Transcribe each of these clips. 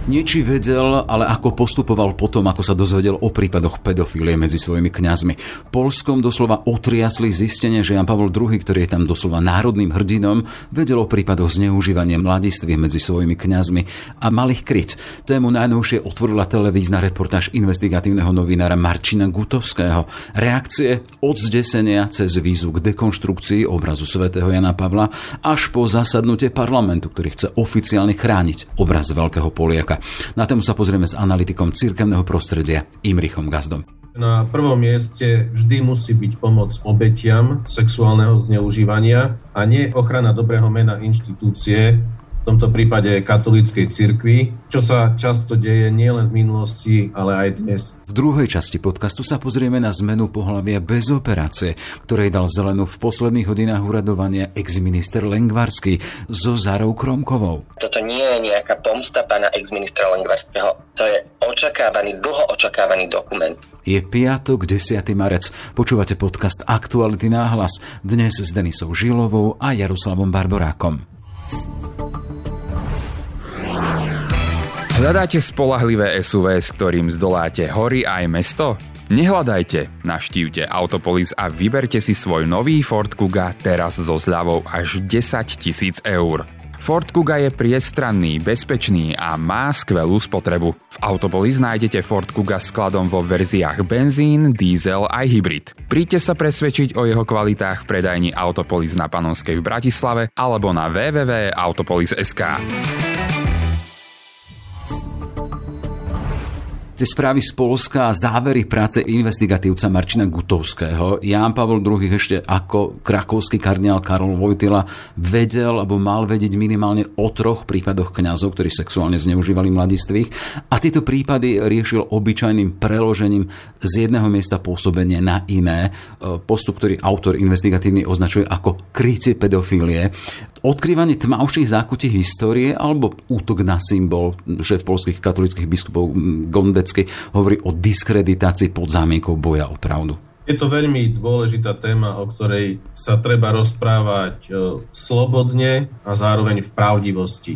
Nieči vedel, ale ako postupoval potom, ako sa dozvedel o prípadoch pedofílie medzi svojimi kňazmi. Poľskom doslova otriasli zistenie, že Ján Pavol II., ktorý je tam doslova národným hrdinom, vedel o prípadoch zneužívania mladistvých medzi svojimi kňazmi a mal ich kryť. Tému najnovšie otvorila televízna reportáž investigatívneho novinára Marcina Gutovského. Reakcie od zdesenia cez výzvu k dekonštrukcii obrazu svätého Jana Pavla až po zasadnutie parlamentu, ktorý chce oficiálne chrániť obraz veľkého Poliaka. Na tému sa pozrieme s analytikom cirkevného prostredia Imrichom Gazdom. Na prvom mieste vždy musí byť pomoc obetiam sexuálneho zneužívania a nie ochrana dobrého mena inštitúcie, v tomto prípade katolíckej cirkvi, čo sa často deje nielen v minulosti, ale aj dnes. V druhej časti podcastu sa pozrieme na zmenu pohlavia bez operácie, ktorej dal zelenú v posledných hodinách uradovania exminister Lengvarský so Zárou Kromkovou. Toto nie je nejaká pomsta pána exministra Lengvarského. To je očakávaný, dlho očakávaný dokument. Je piatok, 10. marec. Počúvate podcast Aktuality na hlas. Dnes s Denisou Žilovou a Jaroslavom Barborákom. Hľadáte spoľahlivé SUV, s ktorým zdoláte hory aj mesto? Nehľadajte, navštívte Autopolis a vyberte si svoj nový Ford Kuga teraz so zľavou až 10 000 eur. Ford Kuga je priestranný, bezpečný a má skvelú spotrebu. V Autopolis nájdete Ford Kuga skladom vo verziách benzín, diesel aj hybrid. Príďte sa presvedčiť o jeho kvalitách v predajni Autopolis na Panonskej v Bratislave alebo na www.autopolis.sk. Tie správy z Poľska a závery práce investigatívca Marcina Gutovského. Ján Pavol II. Ešte ako krakovský kardinál Karol Wojtyła vedel, alebo mal vedieť minimálne o 3 prípadoch kňazov, ktorí sexuálne zneužívali mladistvých. A tieto prípady riešil obyčajným preložením z jedného miesta pôsobenia na iné. Postup, ktorý autor investigatívny označuje ako krytie pedofílie. Odkrývanie tmavších zákutí histórie alebo útok na symbol, šéf poľských katolíckych biskupov Gondec hovorí o diskreditácii pod zámienkou boja o pravdu. Je to veľmi dôležitá téma, o ktorej sa treba rozprávať slobodne a zároveň v pravdivosti.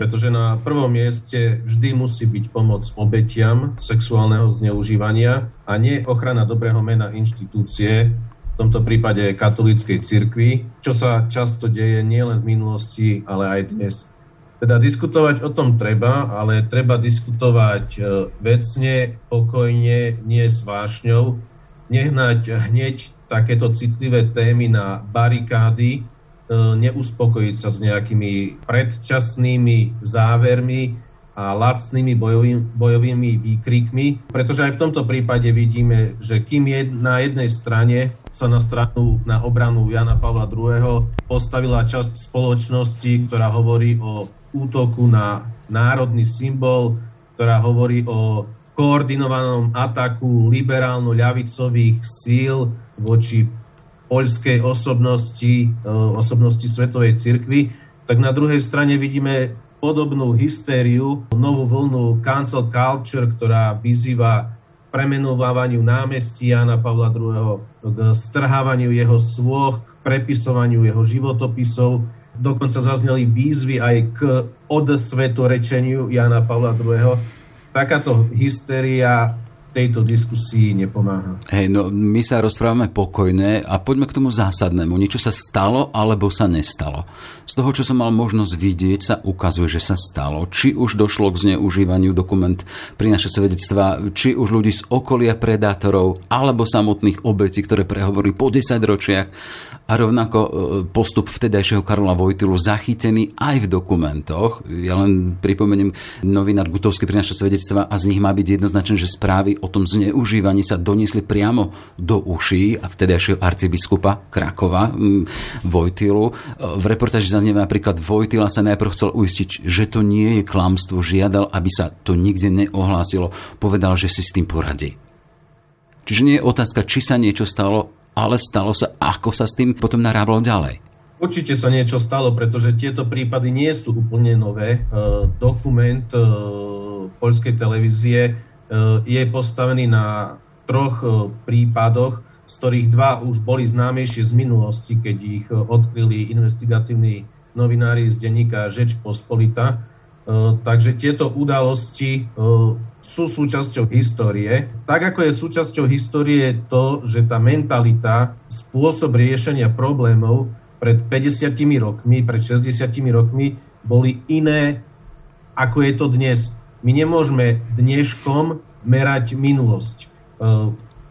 Pretože na prvom mieste vždy musí byť pomoc obetiam sexuálneho zneužívania a nie ochrana dobrého mena inštitúcie, v tomto prípade katolíckej cirkvi, čo sa často deje nielen v minulosti, ale aj dnes. Teda diskutovať o tom treba, ale treba diskutovať vecne, pokojne, nie s vášňou. Nehnať hneď takéto citlivé témy na barikády, neuspokojiť sa s nejakými predčasnými závermi a lacnými bojovými výkrikmi, pretože aj v tomto prípade vidíme, že kým je na jednej strane sa na obranu Jana Pavla II. Postavila časť spoločnosti, ktorá hovorí o útoku na národný symbol, ktorá hovorí o koordinovanom ataku liberálno-ľavicových síl voči poľskej osobnosti Svetovej cirkvi, tak na druhej strane vidíme podobnú hystériu, novú vlnu cancel culture, ktorá vyzýva premenovávaniu námestí Jana Pavla II., k strhávaniu jeho sôch, k prepisovaniu jeho životopisov. Dokonca zazneli výzvy aj k odsvetorečeniu Jana Pavla II. Takáto hystéria tejto diskusii nepomáha. Hej, no my sa rozprávame pokojne a poďme k tomu zásadnému. Niečo sa stalo, alebo sa nestalo. Z toho, čo som mal možnosť vidieť, sa ukazuje, že sa stalo. Či už došlo k zneužívaniu, dokument prináša svedectvá, či už ľudí z okolia predátorov, alebo samotných obetí, ktoré prehovorí po 10 ročiach. A rovnako postup vtedajšieho Karola Wojtylu zachytený aj v dokumentoch. Ja len pripomeniem, novinár Gutovský prináša svedectvá a z nich má byť jednoznačné, že správy o tom zneužívaní sa doniesli priamo do uší a vtedajšieho arcibiskupa Krakova Wojtylu. V reportáži zaznieva napríklad: Wojtyła sa najprv chcel uistiť, že to nie je klamstvo, žiadal, aby sa to nikde neohlásilo. Povedal, že si s tým poradí. Čiže nie je otázka, či sa niečo stalo, ale stalo sa, ako sa s tým potom narábalo ďalej. Určite sa niečo stalo, pretože tieto prípady nie sú úplne nové. Dokument poľskej televízie je postavený na 3 prípadoch, z ktorých 2 už boli známejšie z minulosti, keď ich odkryli investigatívni novinári z denníka Rzeczpospolita. Takže tieto udalosti sú súčasťou histórie. Tak ako je súčasťou histórie to, že tá mentalita, spôsob riešenia problémov pred 50 rokmi, pred 60 rokmi boli iné, ako je to dnes. My nemôžeme dneškom merať minulosť.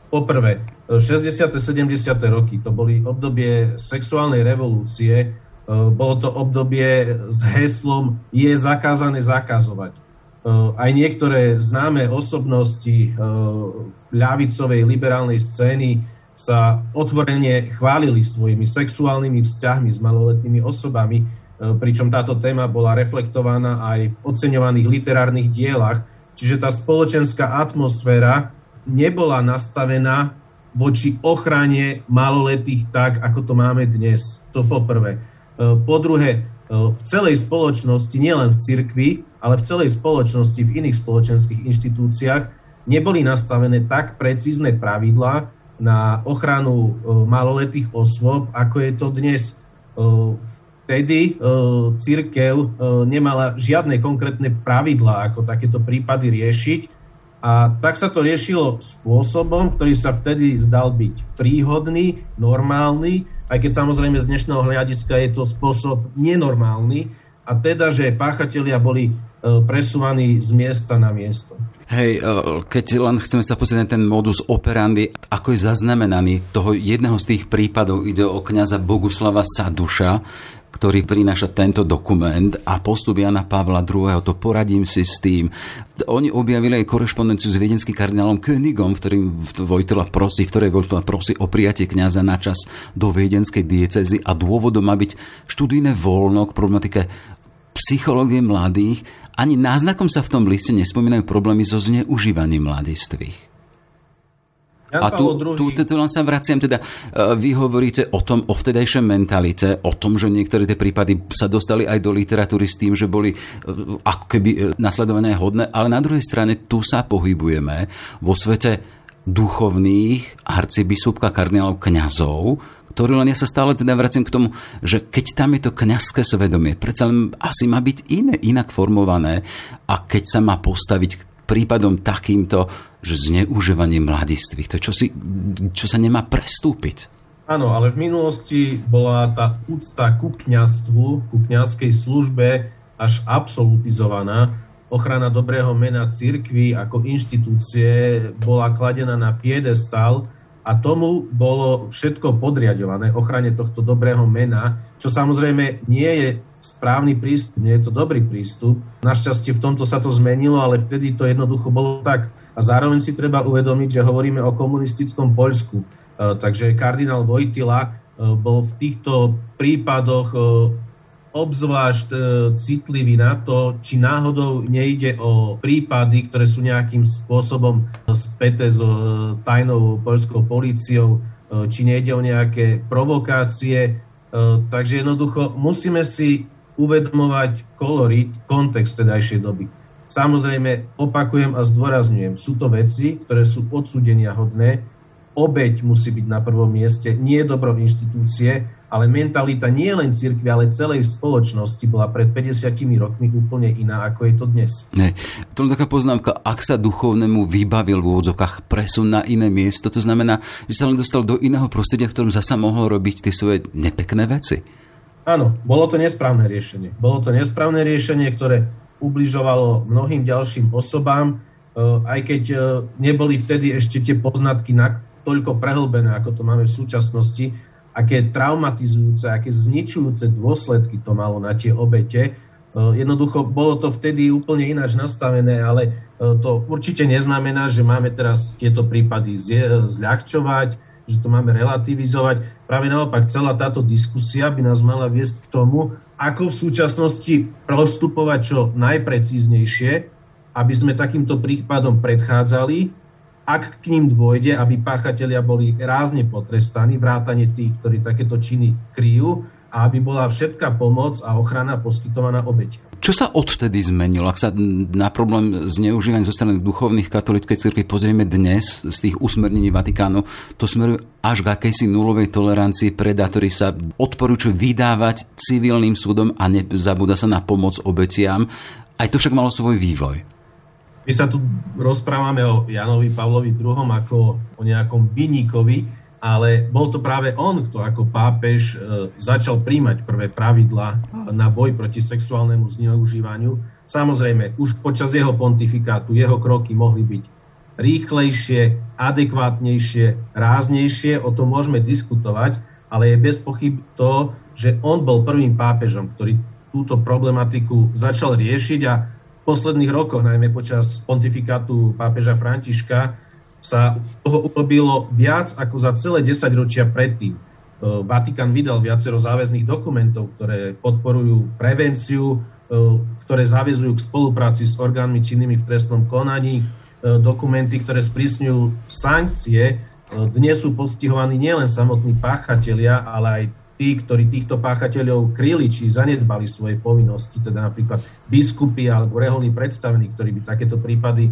Poprvé, 60. 70. roky, to boli obdobie sexuálnej revolúcie, bolo to obdobie s heslom je zakázané zakazovať. Aj niektoré známe osobnosti ľavicovej liberálnej scény sa otvorene chválili svojimi sexuálnymi vzťahmi s maloletými osobami, pričom táto téma bola reflektovaná aj v oceňovaných literárnych dielach. Čiže tá spoločenská atmosféra nebola nastavená voči ochrane maloletých tak, ako to máme dnes. To poprvé. Po druhé, v celej spoločnosti, nielen v cirkvi, ale v celej spoločnosti, v iných spoločenských inštitúciách neboli nastavené tak precízne pravidlá na ochranu maloletých osôb, ako je to dnes. Vtedy cirkev nemala žiadne konkrétne pravidlá, ako takéto prípady riešiť. A tak sa to riešilo spôsobom, ktorý sa vtedy zdal byť príhodný, normálny, aj keď samozrejme z dnešného hľadiska je to spôsob nenormálny, a teda, že páchatelia boli presúvaní z miesta na miesto. Hej, keď len chceme sa pozrieť na ten modus operandi, ako je zaznamenaný toho jedného z tých prípadov, ide o kňaza Bogusława Saduša, ktorý prináša tento dokument a postup Jana Pavla II. To poradím si s tým. Oni objavili aj korešpondenciu s viedenským kardinálom Königom, v ktorej Wojtyła prosí o prijatie kňaza na čas do viedenskej diecézy a dôvodom má byť študijné voľno k problematike psychológie mladých. Ani náznakom sa v tom liste nespomínajú problémy so zneužívaním mladistvých. A tu len sa vraciam, teda vy hovoríte o tom, o vtedajšej mentalite, o tom, že niektoré tie prípady sa dostali aj do literatúry s tým, že boli ako keby nasledované hodné, ale na druhej strane tu sa pohybujeme vo svete duchovných arcibiskupov, kardinálov, kňazov, ktorí len ja sa stále teda vraciam k tomu, že keď tam je to kňazské svedomie, predsa len asi má byť iné, inak formované, a keď sa má postaviť k prípadom takýmto, že zneužívanie mladistvých, to je čosi, čo sa nemá prestúpiť. Áno, ale v minulosti bola tá úcta ku kňazstvu, ku kňazskej službe až absolutizovaná. Ochrana dobrého mena cirkvi ako inštitúcie bola kladená na piedestal a tomu bolo všetko podriaďované, ochrane tohto dobrého mena, čo samozrejme nie je správny prístup, nie je to dobrý prístup. Našťastie v tomto sa to zmenilo, ale vtedy to jednoducho bolo tak. A zároveň si treba uvedomiť, že hovoríme o komunistickom Poľsku. Takže kardinál Wojtyła bol v týchto prípadoch obzvlášť citlivý na to, či náhodou nejde o prípady, ktoré sú nejakým spôsobom späté s tajnou poľskou políciou, či nejde o nejaké provokácie. Takže jednoducho musíme si uvedomovať kolorit, kontext tedajšej doby. Samozrejme, opakujem a zdôrazňujem, sú to veci, ktoré sú odsúdeniahodné. Obeť musí byť na prvom mieste, nie dobro inštitúcie, ale mentalita nie len cirkvi, ale celej spoločnosti bola pred 50 rokmi úplne iná, ako je to dnes. Ne, to je taká poznámka, ak sa duchovnému vybavil v úvodzovkách presun na iné miesto, to znamená, že sa len dostal do iného prostredia, v ktorom zasa mohol robiť tie svoje nepekné veci. Áno, bolo to nesprávne riešenie. Bolo to nesprávne riešenie, ktoré ubližovalo mnohým ďalším osobám, aj keď neboli vtedy ešte tie poznatky toľko prehlbené, ako to máme v súčasnosti, aké traumatizujúce, aké zničujúce dôsledky to malo na tie obete. Jednoducho, bolo to vtedy úplne ináč nastavené, ale to určite neznamená, že máme teraz tieto prípady zľahčovať, že to máme relativizovať. Práve naopak, celá táto diskusia by nás mala viesť k tomu, ako v súčasnosti postupovať čo najprecíznejšie, aby sme takýmto prípadom predchádzali, ak k ním dôjde, aby páchatelia boli rázne potrestaní, vrátane tých, ktorí takéto činy kryjú, a aby bola všetká pomoc a ochrana poskytovaná obetiam. Čo sa odtedy zmenilo? Ak sa na problém zneužívania zo strany duchovných katolíckej cirkvi pozrieme dnes z tých usmernení Vatikánu, to smeruje až k akejsi nulovej tolerancii predátori sa odporúčujú vydávať civilným súdom a nezabúda sa na pomoc obetiam. Aj to však malo svoj vývoj. My sa tu rozprávame o Jánovi Pavlovi II. Ako o nejakom vinníkovi, ale bol to práve on, kto ako pápež začal príjmať prvé pravidlá na boj proti sexuálnemu zneužívaniu. Samozrejme, už počas jeho pontifikátu jeho kroky mohli byť rýchlejšie, adekvátnejšie, ráznejšie, o tom môžeme diskutovať, ale je bez pochyb to, že on bol prvým pápežom, ktorý túto problematiku začal riešiť a v posledných rokoch, najmä počas pontifikátu pápeža Františka, sa toho urobilo viac ako za celé 10 ročia predtým. Vatikán vydal viacero záväzných dokumentov, ktoré podporujú prevenciu, ktoré záväzujú k spolupráci s orgánmi činnými v trestnom konaní, dokumenty, ktoré sprísňujú sankcie. Dnes sú postihovaní nielen samotní páchatelia, ale aj tí, ktorí týchto páchateľov kryli či zanedbali svoje povinnosti, teda napríklad biskupy alebo reholní predstavení, ktorí by takéto prípady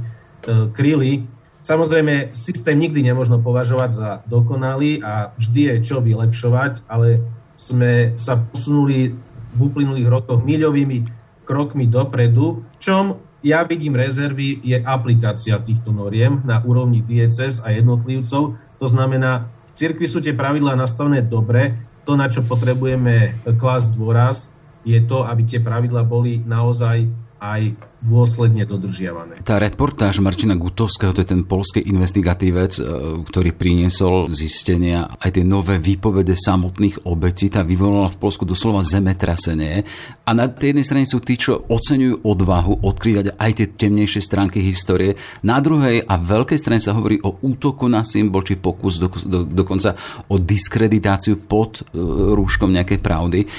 kryli. Samozrejme, systém nikdy nemožno považovať za dokonalý a vždy je čo vylepšovať, ale sme sa posunuli v uplynulých rokoch miľovými krokmi dopredu, v čom ja vidím rezervy je aplikácia týchto noriem na úrovni diecéz a jednotlivcov. To znamená, v cirkvi sú tie pravidlá nastavené dobre, to, na čo potrebujeme klásť dôraz, je to, aby tie pravidlá boli naozaj aj dôsledne dodržiavané. Tá reportáž Marcina Gutovského, to je ten poľský investigatívec, ktorý priniesol zistenia aj tie nové výpovede samotných obetí, tá vyvolala v Poľsku doslova zemetrasenie. A na tej jednej strane sú tí, čo oceňujú odvahu odkrývať aj tie temnejšie stránky histórie. Na druhej a veľkej strane sa hovorí o útoku na symbol, či pokus dokonca o diskreditáciu pod rúškom nejakej pravdy.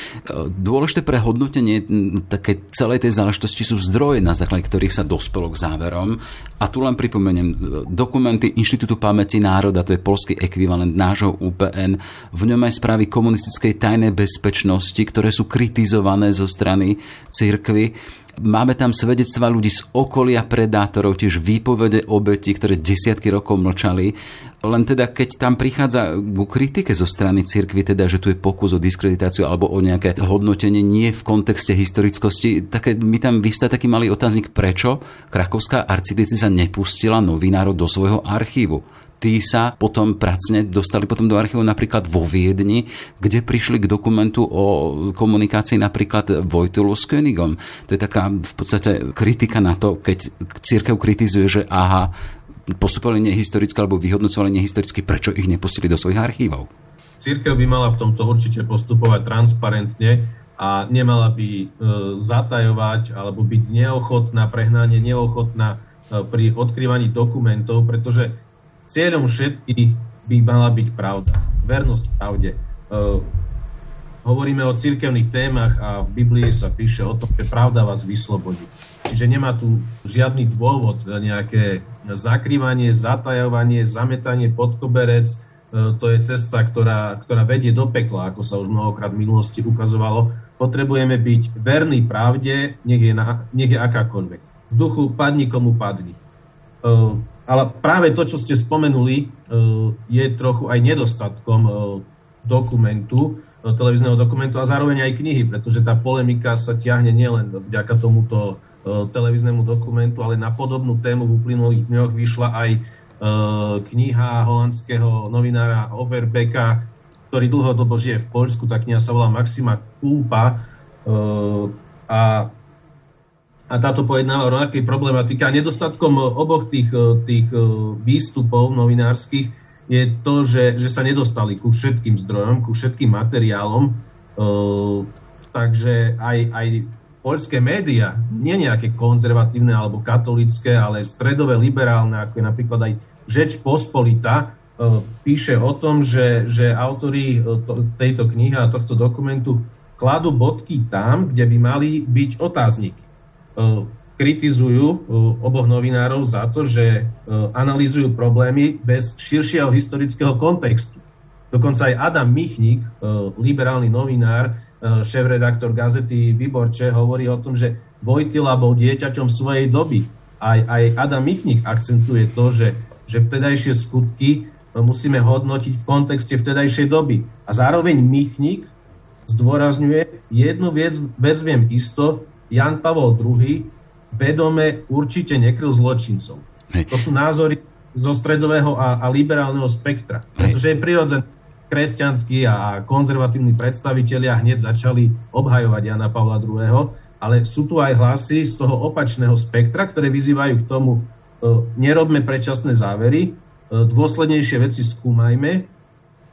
Dôležité pre hodnotenie také celej tej záležitosti sú zdroje, na základe ktorých sa dospelo k záverom. A tu len pripomeniem dokumenty Inštitútu pamäti národa, to je poľský ekvivalent nášho UPN, v ňom aj správy komunistickej tajnej bezpečnosti, ktoré sú kritizované zo strany cirkvi. Máme tam svedectvá ľudí z okolia predátorov, tiež výpovede obetí, ktoré desiatky rokov mlčali. Len teda, keď tam prichádza ku kritike zo strany cirkvi, teda, že tu je pokus o diskreditáciu alebo o nejaké hodnotenie nie v kontexte historickosti, tak mi tam vystá taký malý otáznik, prečo krakovská arcidiecéza nepustila novinárov do svojho archívu. Tí sa potom pracne dostali potom do archívu napríklad vo Viedni, kde prišli k dokumentu o komunikácii napríklad Wojtyłu s Königom. To je taká v podstate kritika na to, keď cirkev kritizuje, že aha, postupovali nehistoricky alebo vyhodnocovali nehistoricky, prečo ich nepustili do svojich archívov. Cirkev by mala v tomto určite postupovať transparentne a nemala by zatajovať alebo byť neochotná, prehnane neochotná pri odkrývaní dokumentov, pretože cieľom všetkých by mala byť pravda, vernosť v pravde. Hovoríme o cirkevných témach a v Biblii sa píše o tom, že pravda vás vyslobodí. Čiže nemá tu žiadny dôvod, nejaké zakrývanie, zatajovanie, zametanie pod koberec. To je cesta, ktorá vedie do pekla, ako sa už mnohokrát v minulosti ukazovalo. Potrebujeme byť verný pravde, nech je akákoľvek. V duchu padni komu padni. Ale práve to, čo ste spomenuli, je trochu aj nedostatkom dokumentu, televízneho dokumentu a zároveň aj knihy, pretože tá polemika sa tiahne nielen vďaka tomuto televíznemu dokumentu, ale na podobnú tému v uplynulých dňoch vyšla aj kniha holandského novinára Overbeka, ktorý dlhodobo žije v Poľsku, tá kniha sa volá Maxima Kúpa a táto pojednáva o rovnakej problematike. A nedostatkom oboch tých výstupov novinárskych je to, že sa nedostali ku všetkým zdrojom, ku všetkým materiálom. Takže aj poľské médiá, nie nejaké konzervatívne alebo katolické, ale stredové, liberálne, ako je napríklad aj Rzeczpospolita, píše o tom, že autori tejto knihy a tohto dokumentu kladú bodky tam, kde by mali byť otázniky. Kritizujú oboch novinárov za to, že analýzujú problémy bez širšieho historického kontextu. Dokonca aj Adam Michnik, liberálny novinár, šéf-redaktor gazety Výborče, hovorí o tom, že Wojtyła bol dieťaťom svojej doby. Aj Adam Michnik akcentuje to, že vtedajšie skutky musíme hodnotiť v kontexte vtedajšej doby. A zároveň Michnik zdôrazňuje, jednu vec viem isto, Ján Pavol II. Vedome určite nekryl zločincov. To sú názory zo stredového a liberálneho spektra. Pretože je prirodzené, kresťanskí a konzervatívni predstavitelia hneď začali obhajovať Jana Pavla II., ale sú tu aj hlasy z toho opačného spektra, ktoré vyzývajú k tomu, nerobme predčasné závery, dôslednejšie veci skúmajme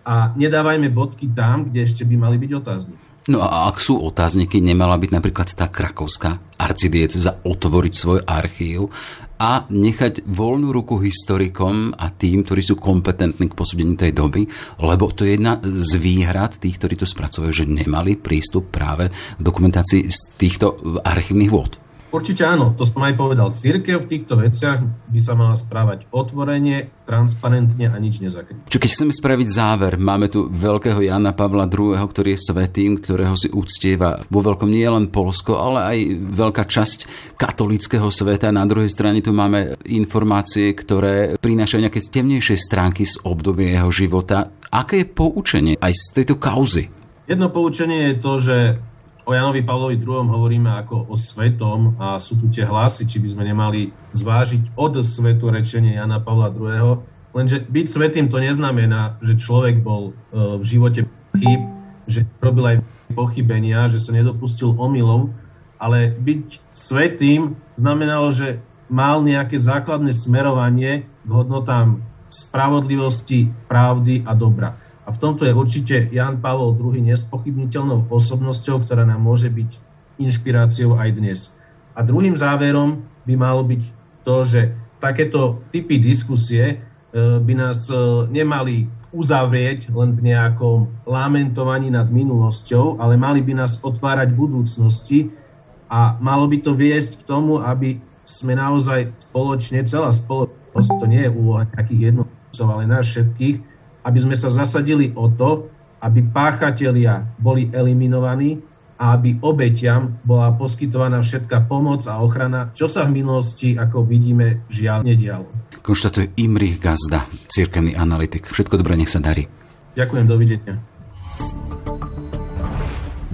a nedávajme bodky tam, kde ešte by mali byť otázniky. No a ak sú otázniky, nemala byť napríklad tá krakovská arcidiecéza otvoriť svoj archív a nechať voľnú ruku historikom a tým, ktorí sú kompetentní k posúdeniu tej doby, lebo to je jedna z výhrad tých, ktorí to spracovajú, že nemali prístup práve k dokumentácii z týchto archívnych vôd. Určite áno, to som aj povedal. Cirkev v týchto veciach by sa mala správať otvorene, transparentne a nič nezakryť. Čo keď chceme spraviť záver, máme tu veľkého Jana Pavla II., ktorý je svätým, ktorého si uctieva vo veľkom nie len Poľsko, ale aj veľká časť katolíckeho sveta. Na druhej strane tu máme informácie, ktoré prinášajú nejaké temnejšie stránky z obdobia jeho života. Aké je poučenie aj z tejto kauzy? Jedno poučenie je to, že o Janovi Pavlovi II. Hovoríme ako o svetom a sú tu tie hlasy, či by sme nemali zvážiť od svetu rečenie Jana Pavla II. Lenže byť svetým to neznamená, že človek bol v živote chýb, že robil aj pochybenia, že sa nedopustil omylov, ale byť svetým znamenalo, že mal nejaké základné smerovanie k hodnotám spravodlivosti, pravdy a dobra. A v tomto je určite Ján Pavol II. Nespochybniteľnou osobnosťou, ktorá nám môže byť inšpiráciou aj dnes. A druhým záverom by malo byť to, že takéto typy diskusie by nás nemali uzavrieť len v nejakom lamentovaní nad minulosťou, ale mali by nás otvárať budúcnosti a malo by to viesť k tomu, aby sme naozaj spoločne, celá spoločnosť, to nie je úloha nejakých jednotlivcov, ale nás všetkých, aby sme sa zasadili o to, aby páchatelia boli eliminovaní a aby obetiam bola poskytovaná všetká pomoc a ochrana, čo sa v minulosti, ako vidíme, žiaľ nedialo. Konštatuje Imrich Gazda, cirkevný analytik. Všetko dobré, nech sa darí. Ďakujem, dovidenia.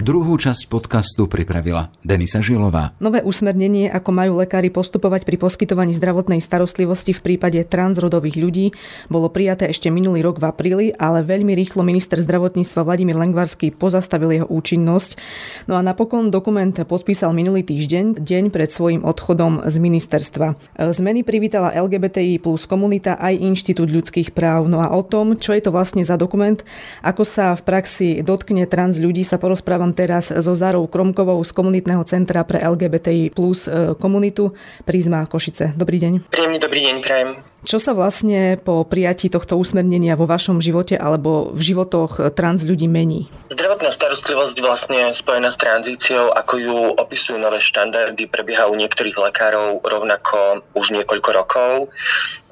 Druhú časť podcastu pripravila Denisa Žilová. Nové usmernenie, ako majú lekári postupovať pri poskytovaní zdravotnej starostlivosti v prípade transrodových ľudí, bolo prijaté ešte minulý rok v apríli, ale veľmi rýchlo minister zdravotníctva Vladimír Lengvarský pozastavil jeho účinnosť. No a napokon dokument podpísal minulý týždeň, deň pred svojím odchodom z ministerstva. Zmeny privítala LGBTI plus komunita aj Inštitút ľudských práv. No a o tom, čo je to vlastne za dokument, ako sa v praxi dotkne trans ľudí, sa porozprávam teraz so Zárou Kromkovou z Komunitného centra pre LGBTI plus komunitu Prisma Košice. Dobrý deň. Príjemný dobrý deň prajem. Čo sa vlastne po prijatí tohto usmernenia vo vašom živote alebo v životoch trans ľudí mení? Zdravotná starostlivosť vlastne spojená s tranzíciou, ako ju opisujú nové štandardy, prebieha u niektorých lekárov rovnako už niekoľko rokov.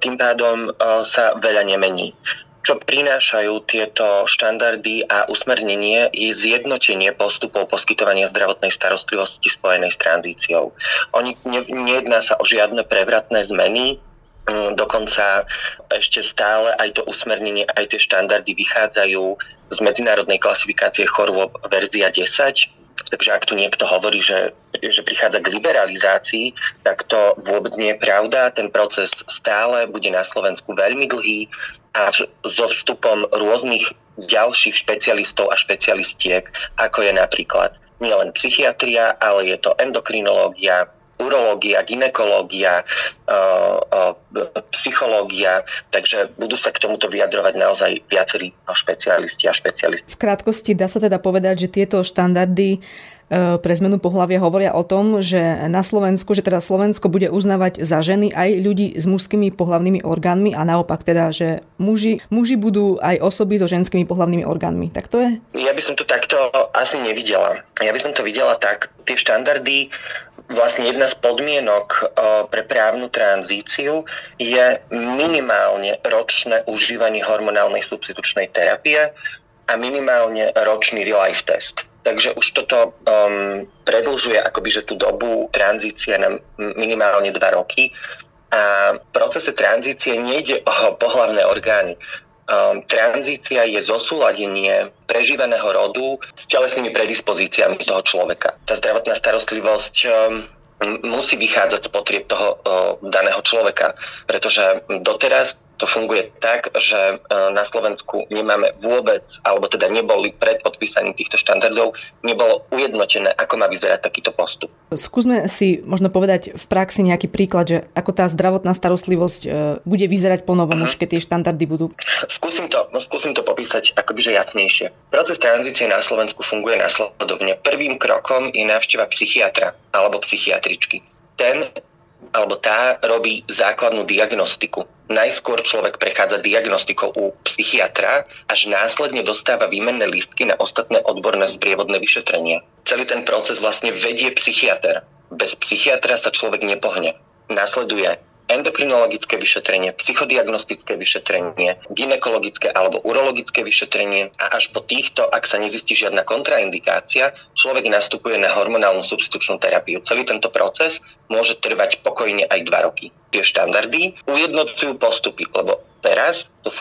Tým pádom sa veľa nemení. Čo prinášajú tieto štandardy a usmernenie je zjednotenie postupov poskytovania zdravotnej starostlivosti spojenej s tranzíciou. Nejedná sa o žiadne prevratné zmeny, dokonca ešte stále aj to usmernenie, aj tie štandardy vychádzajú z medzinárodnej klasifikácie chorôb verzia 10. Takže ak tu niekto hovorí, že prichádza k liberalizácii, tak to vôbec nie je pravda. Ten proces stále bude na Slovensku veľmi dlhý a so vstupom rôznych ďalších špecialistov a špecialistiek, ako je napríklad nielen psychiatria, ale je to endokrinológia, urológia, gynekológia, psychológia, takže budú sa k tomuto vyjadrovať naozaj viacerí špecialisti a špecialisti. V krátkosti dá sa teda povedať, že tieto štandardy pre zmenu pohlavia hovoria o tom, že na Slovensku, že teda Slovensko bude uznávať za ženy aj ľudí s mužskými pohlavnými orgánmi a naopak teda, že muži budú aj osoby so ženskými pohlavnými orgánmi. Tak to je? Ja by som to takto asi nevidela. Ja by som to videla tak, tie štandardy, vlastne jedna z podmienok pre právnu tranzíciu je minimálne ročné užívanie hormonálnej substitučnej terapie a minimálne ročný real life test. Takže už toto predĺžuje akoby, že tú dobu tranzície na minimálne 2 roky. A v procese tranzície nejde o pohlavné orgány. Tranzícia je zosúladenie prežívaného rodu s telesnými predispozíciami toho človeka. Tá zdravotná starostlivosť musí vychádzať z potrieb toho daného človeka, pretože doteraz to funguje tak, že na Slovensku nemáme vôbec, alebo teda neboli pred podpísaním týchto štandardov, nebolo ujednotené, ako má vyzerať takýto postup. Skúsme si možno povedať v praxi nejaký príklad, že ako tá zdravotná starostlivosť bude vyzerať po novom, už keď tie štandardy budú. Skúsim to popísať akoby jasnejšie. Proces tranzície na Slovensku funguje nasledovne. Prvým krokom je návšteva psychiatra alebo psychiatričky. Ten alebo tá robí základnú diagnostiku. Najskôr človek prechádza diagnostikou u psychiatra, až následne dostáva výmenné lístky na ostatné odborné sprievodné vyšetrenie. Celý ten proces vlastne vedie psychiatr. Bez psychiatra sa človek nepohne. Nasleduje endokrinologické vyšetrenie, psychodiagnostické vyšetrenie, gynekologické alebo urologické vyšetrenie a až po týchto, ak sa nezistí žiadna kontraindikácia, človek nastupuje na hormonálnu substitučnú terapiu. Celý tento proces môže trvať pokojne aj 2 roky. Tie štandardy ujednocujú postupy, lebo teraz to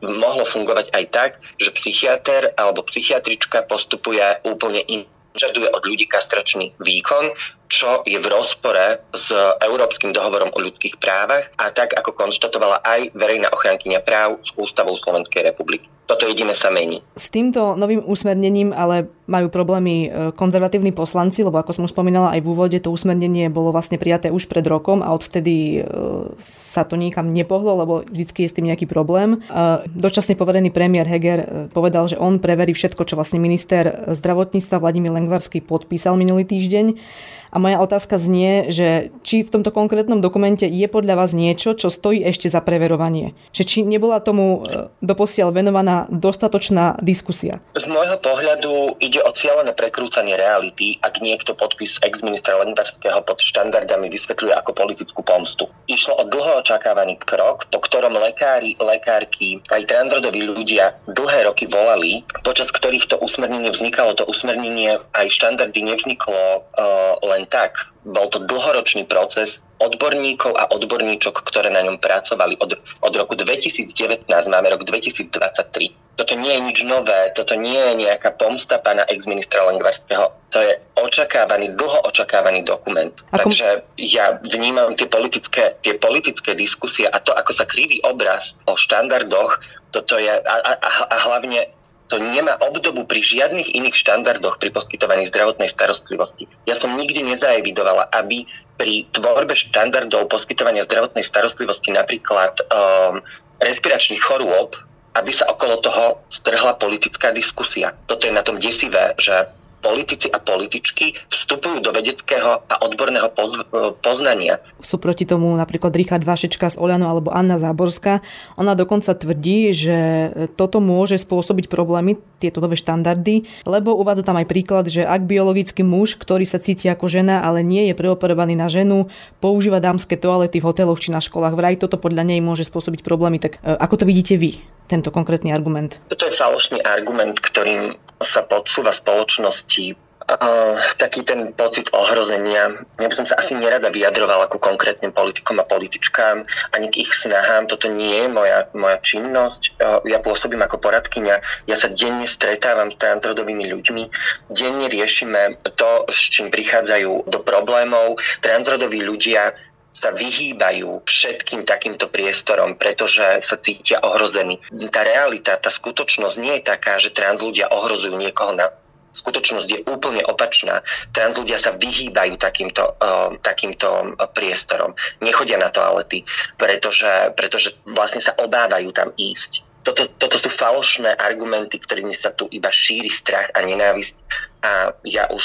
mohlo fungovať aj tak, že psychiater alebo psychiatrička postupuje úplne inak. Vyžaduje od ľudí kastračný výkon, čo je v rozpore s Európskym dohovorom o ľudských právach a tak, ako konštatovala aj verejná ochrankyňa práv s ústavou Slovenskej republiky. Toto jediné sa mení. S týmto novým usmernením ale majú problémy konzervatívni poslanci, lebo ako som už spomínala aj v úvode, to usmernenie bolo vlastne prijaté už pred rokom a odvtedy sa to niekam nepohlo, lebo vždycky je s tým nejaký problém. Dočasne poverený premiér Heger povedal, že on preverí všetko, čo vlastne minister zdravotníctva Vladimír Lengvarský podpísal minulý týždeň. A moja otázka znie, že či v tomto konkrétnom dokumente je podľa vás niečo, čo stojí ešte za preverovanie? Že či nebola tomu doposiaľ venovaná dostatočná diskusia? Z môjho pohľadu ide o cieľené prekrúcanie reality, ak niekto podpis ex-ministra Lengvarského pod štandardami vysvetľuje ako politickú pomstu. Išlo o dlho očakávaný krok, po ktorom lekári, lekárky, aj transrodoví ľudia dlhé roky volali, počas ktorých to usmernenie vznikalo, to usmernenie aj štandardy nevzniklo len tak. Bol to dlhoročný proces odborníkov a odborníčok, ktoré na ňom pracovali. Od roku 2019 máme rok 2023. Toto nie je nič nové, toto nie je nejaká pomsta pána ex-ministra Lengvarského. To je dlho očakávaný dokument. Takže ja vnímam tie politické diskusie a to, ako sa kriví obraz o štandardoch, toto je a hlavne to nemá obdobu pri žiadnych iných štandardoch pri poskytovaní zdravotnej starostlivosti. Ja som nikdy nezaevidovala, aby pri tvorbe štandardov poskytovania zdravotnej starostlivosti napríklad respiračných chorôb, aby sa okolo toho strhla politická diskusia. Toto je na tom desivé, že politici a političky vstupujú do vedeckého a odborného poznania. Sú proti tomu napríklad Richard Vašečka z Oľano alebo Anna Záborská. Ona dokonca tvrdí, že toto môže spôsobiť problémy, tieto nové štandardy, lebo uvádza tam aj príklad, že ak biologický muž, ktorý sa cíti ako žena, ale nie je preoperovaný na ženu, používa dámske toalety v hoteloch či na školách, vraj toto podľa nej môže spôsobiť problémy. Tak ako to vidíte vy, tento konkrétny argument? Toto je falošný argument, ktorým sa podsúva spoločnosti taký ten pocit ohrozenia. Ja by som sa asi nerada vyjadrovala ku konkrétnym politikom a političkám ani k ich snahám. Toto nie je moja činnosť. Ja pôsobím ako poradkyňa. Ja sa denne stretávam s transrodovými ľuďmi. Denne riešime to, s čím prichádzajú do problémov. Transrodoví ľudia sa vyhýbajú všetkým takýmto priestorom, pretože sa cítia ohrození. Tá realita, tá skutočnosť nie je taká, že trans ľudia ohrozujú niekoho. Skutočnosť je úplne opačná. Trans ľudia sa vyhýbajú takýmto priestorom. Nechodia na toalety, pretože vlastne sa obávajú tam ísť. Toto sú falošné argumenty, ktorými sa tu iba šíri strach a nenávisť. A ja už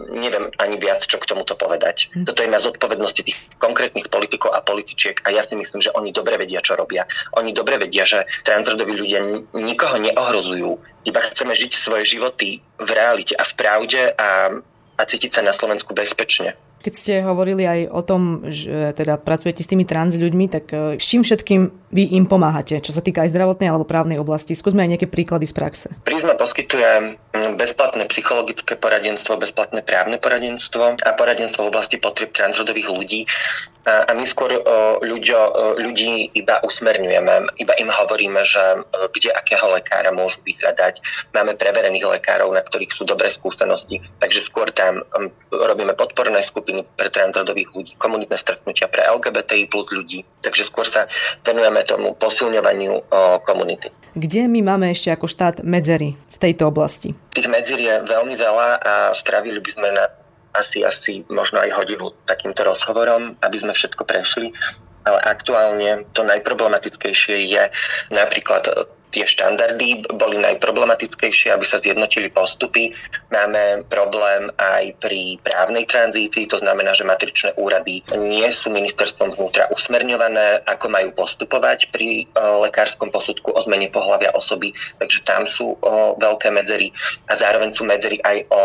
neviem ani viac, čo k tomuto povedať. Toto je na zodpovednosti tých konkrétnych politikov a političiek a ja si myslím, že oni dobre vedia, čo robia. Oni dobre vedia, že transrodoví ľudia nikoho neohrozujú. Iba chceme žiť svoje životy v realite a v pravde a cítiť sa na Slovensku bezpečne. Keď ste hovorili aj o tom, že teda pracujete s tými trans ľuďmi, tak s čím všetkým vy im pomáhate, čo sa týka aj zdravotnej alebo právnej oblasti? Skúsme aj nejaké príklady z praxe. Prisma poskytuje bezplatné psychologické poradenstvo, bezplatné právne poradenstvo a poradenstvo v oblasti potrieb transrodových ľudí. A my skôr ľudí iba usmerňujeme, iba im hovoríme, že kde akého lekára môžu vyhľadať. Máme preverených lekárov, na ktorých sú dobré skúsenosti, takže skôr tam robíme podporné skupiny pre transrodových ľudí, komunitné stretnutia pre LGBTI plus ľudí, takže skôr sa venujeme tomu posilňovaniu komunity. Kde my máme ešte ako štát medzery v tejto oblasti? Tých medzier je veľmi veľa a strávili by sme na asi možno aj hodinu takýmto rozhovorom, aby sme všetko prešli, ale aktuálne to najproblematickejšie je napríklad tie štandardy boli najproblematickejšie, aby sa zjednotili postupy. Máme problém aj pri právnej tranzícii, to znamená, že matričné úrady nie sú ministerstvom vnútra usmerňované, ako majú postupovať pri lekárskom posudku o zmene pohlavia osoby, takže tam sú veľké medzery a zároveň sú medzery aj o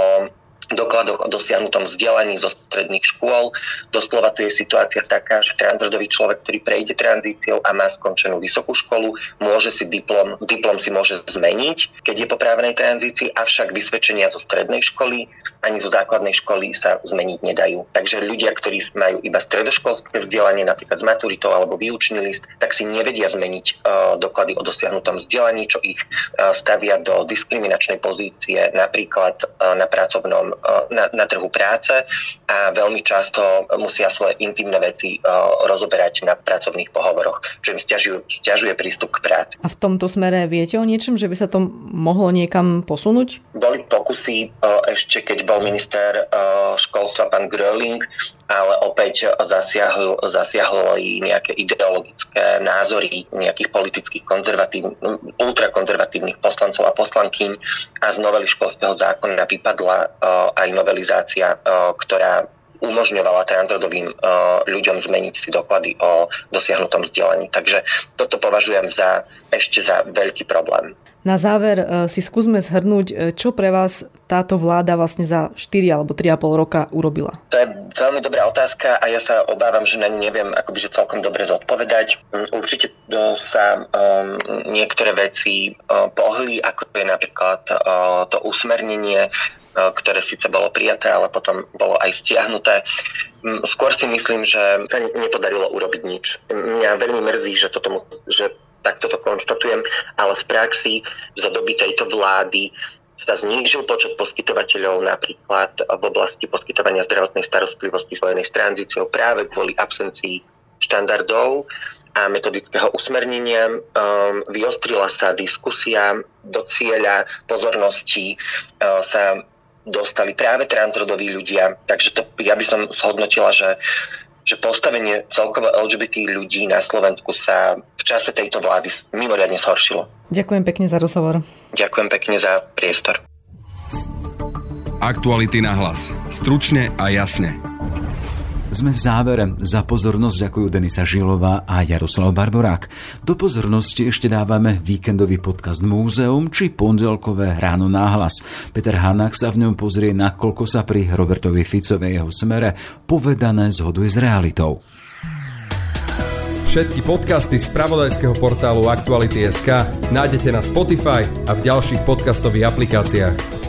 dokladoch o dosiahnutom vzdelaní zo stredných škôl. Doslova tu je situácia taká, že transrodový človek, ktorý prejde tranzíciou a má skončenú vysokú školu, môže si diplom si môže zmeniť, keď je po právnej tranzícii, avšak vysvedčenia zo strednej školy ani zo základnej školy sa zmeniť nedajú. Takže ľudia, ktorí majú iba stredoškolské vzdelanie, napríklad s maturitou alebo výučný list, tak si nevedia zmeniť doklady o dosiahnutom vzdelaní, čo ich stavia do diskriminačnej pozície, napríklad na pracovnom na trhu práce a veľmi často musia svoje intimné veci rozoberať na pracovných pohovoroch, čo im sťažuje prístup k práci. A v tomto smere viete o niečom, že by sa to mohlo niekam posunúť? Boli pokusy ešte, keď bol minister školstva pán Gröhling, ale opäť zasiahlo i nejaké ideologické názory nejakých politických ultrakonzervatívnych poslancov a poslankyň a z novely školského zákona vypadla aj novelizácia, ktorá umožňovala transrodovým ľuďom zmeniť si doklady o dosiahnutom vzdelaní. Takže toto považujem ešte za veľký problém. Na záver si skúsme zhrnúť, čo pre vás táto vláda vlastne za 4 alebo 3,5 roka urobila. To je veľmi dobrá otázka a ja sa obávam, že na ňu neviem akoby, že celkom dobre zodpovedať. Určite sa niektoré veci pohli, ako je napríklad to usmernenie, ktoré síce bolo prijaté, ale potom bolo aj stiahnuté. Skôr si myslím, že sa nepodarilo urobiť nič. Mňa veľmi mrzí, že takto to konštatujem, ale v praxi za doby tejto vlády sa znížil počet poskytovateľov napríklad v oblasti poskytovania zdravotnej starostlivosti spojenej s tranzíciou práve kvôli absencii štandardov a metodického usmernenia. Vyostrila sa diskusia, do cieľa pozornosti sa dostali práve transrodoví ľudia. Takže to ja by som zhodnotila, že postavenie celkovo LGBT ľudí na Slovensku sa v čase tejto vlády mimoriadne zhoršilo. Ďakujem pekne za rozhovor. Ďakujem pekne za priestor. Aktuality na hlas. Stručne a jasne. Sme v závere. Za pozornosť ďakujú Denisa Žilová a Jaroslav Barborák. Do pozornosti ešte dávame víkendový podcast Múzeum či pondelkové Ráno náhlas. Peter Hanák sa v ňom pozrie, nakoľko sa pri Robertovi Ficovej jeho smere povedané zhoduje s realitou. Všetky podcasty z pravodajského portálu Aktuality.sk nájdete na Spotify a v ďalších podcastových aplikáciách.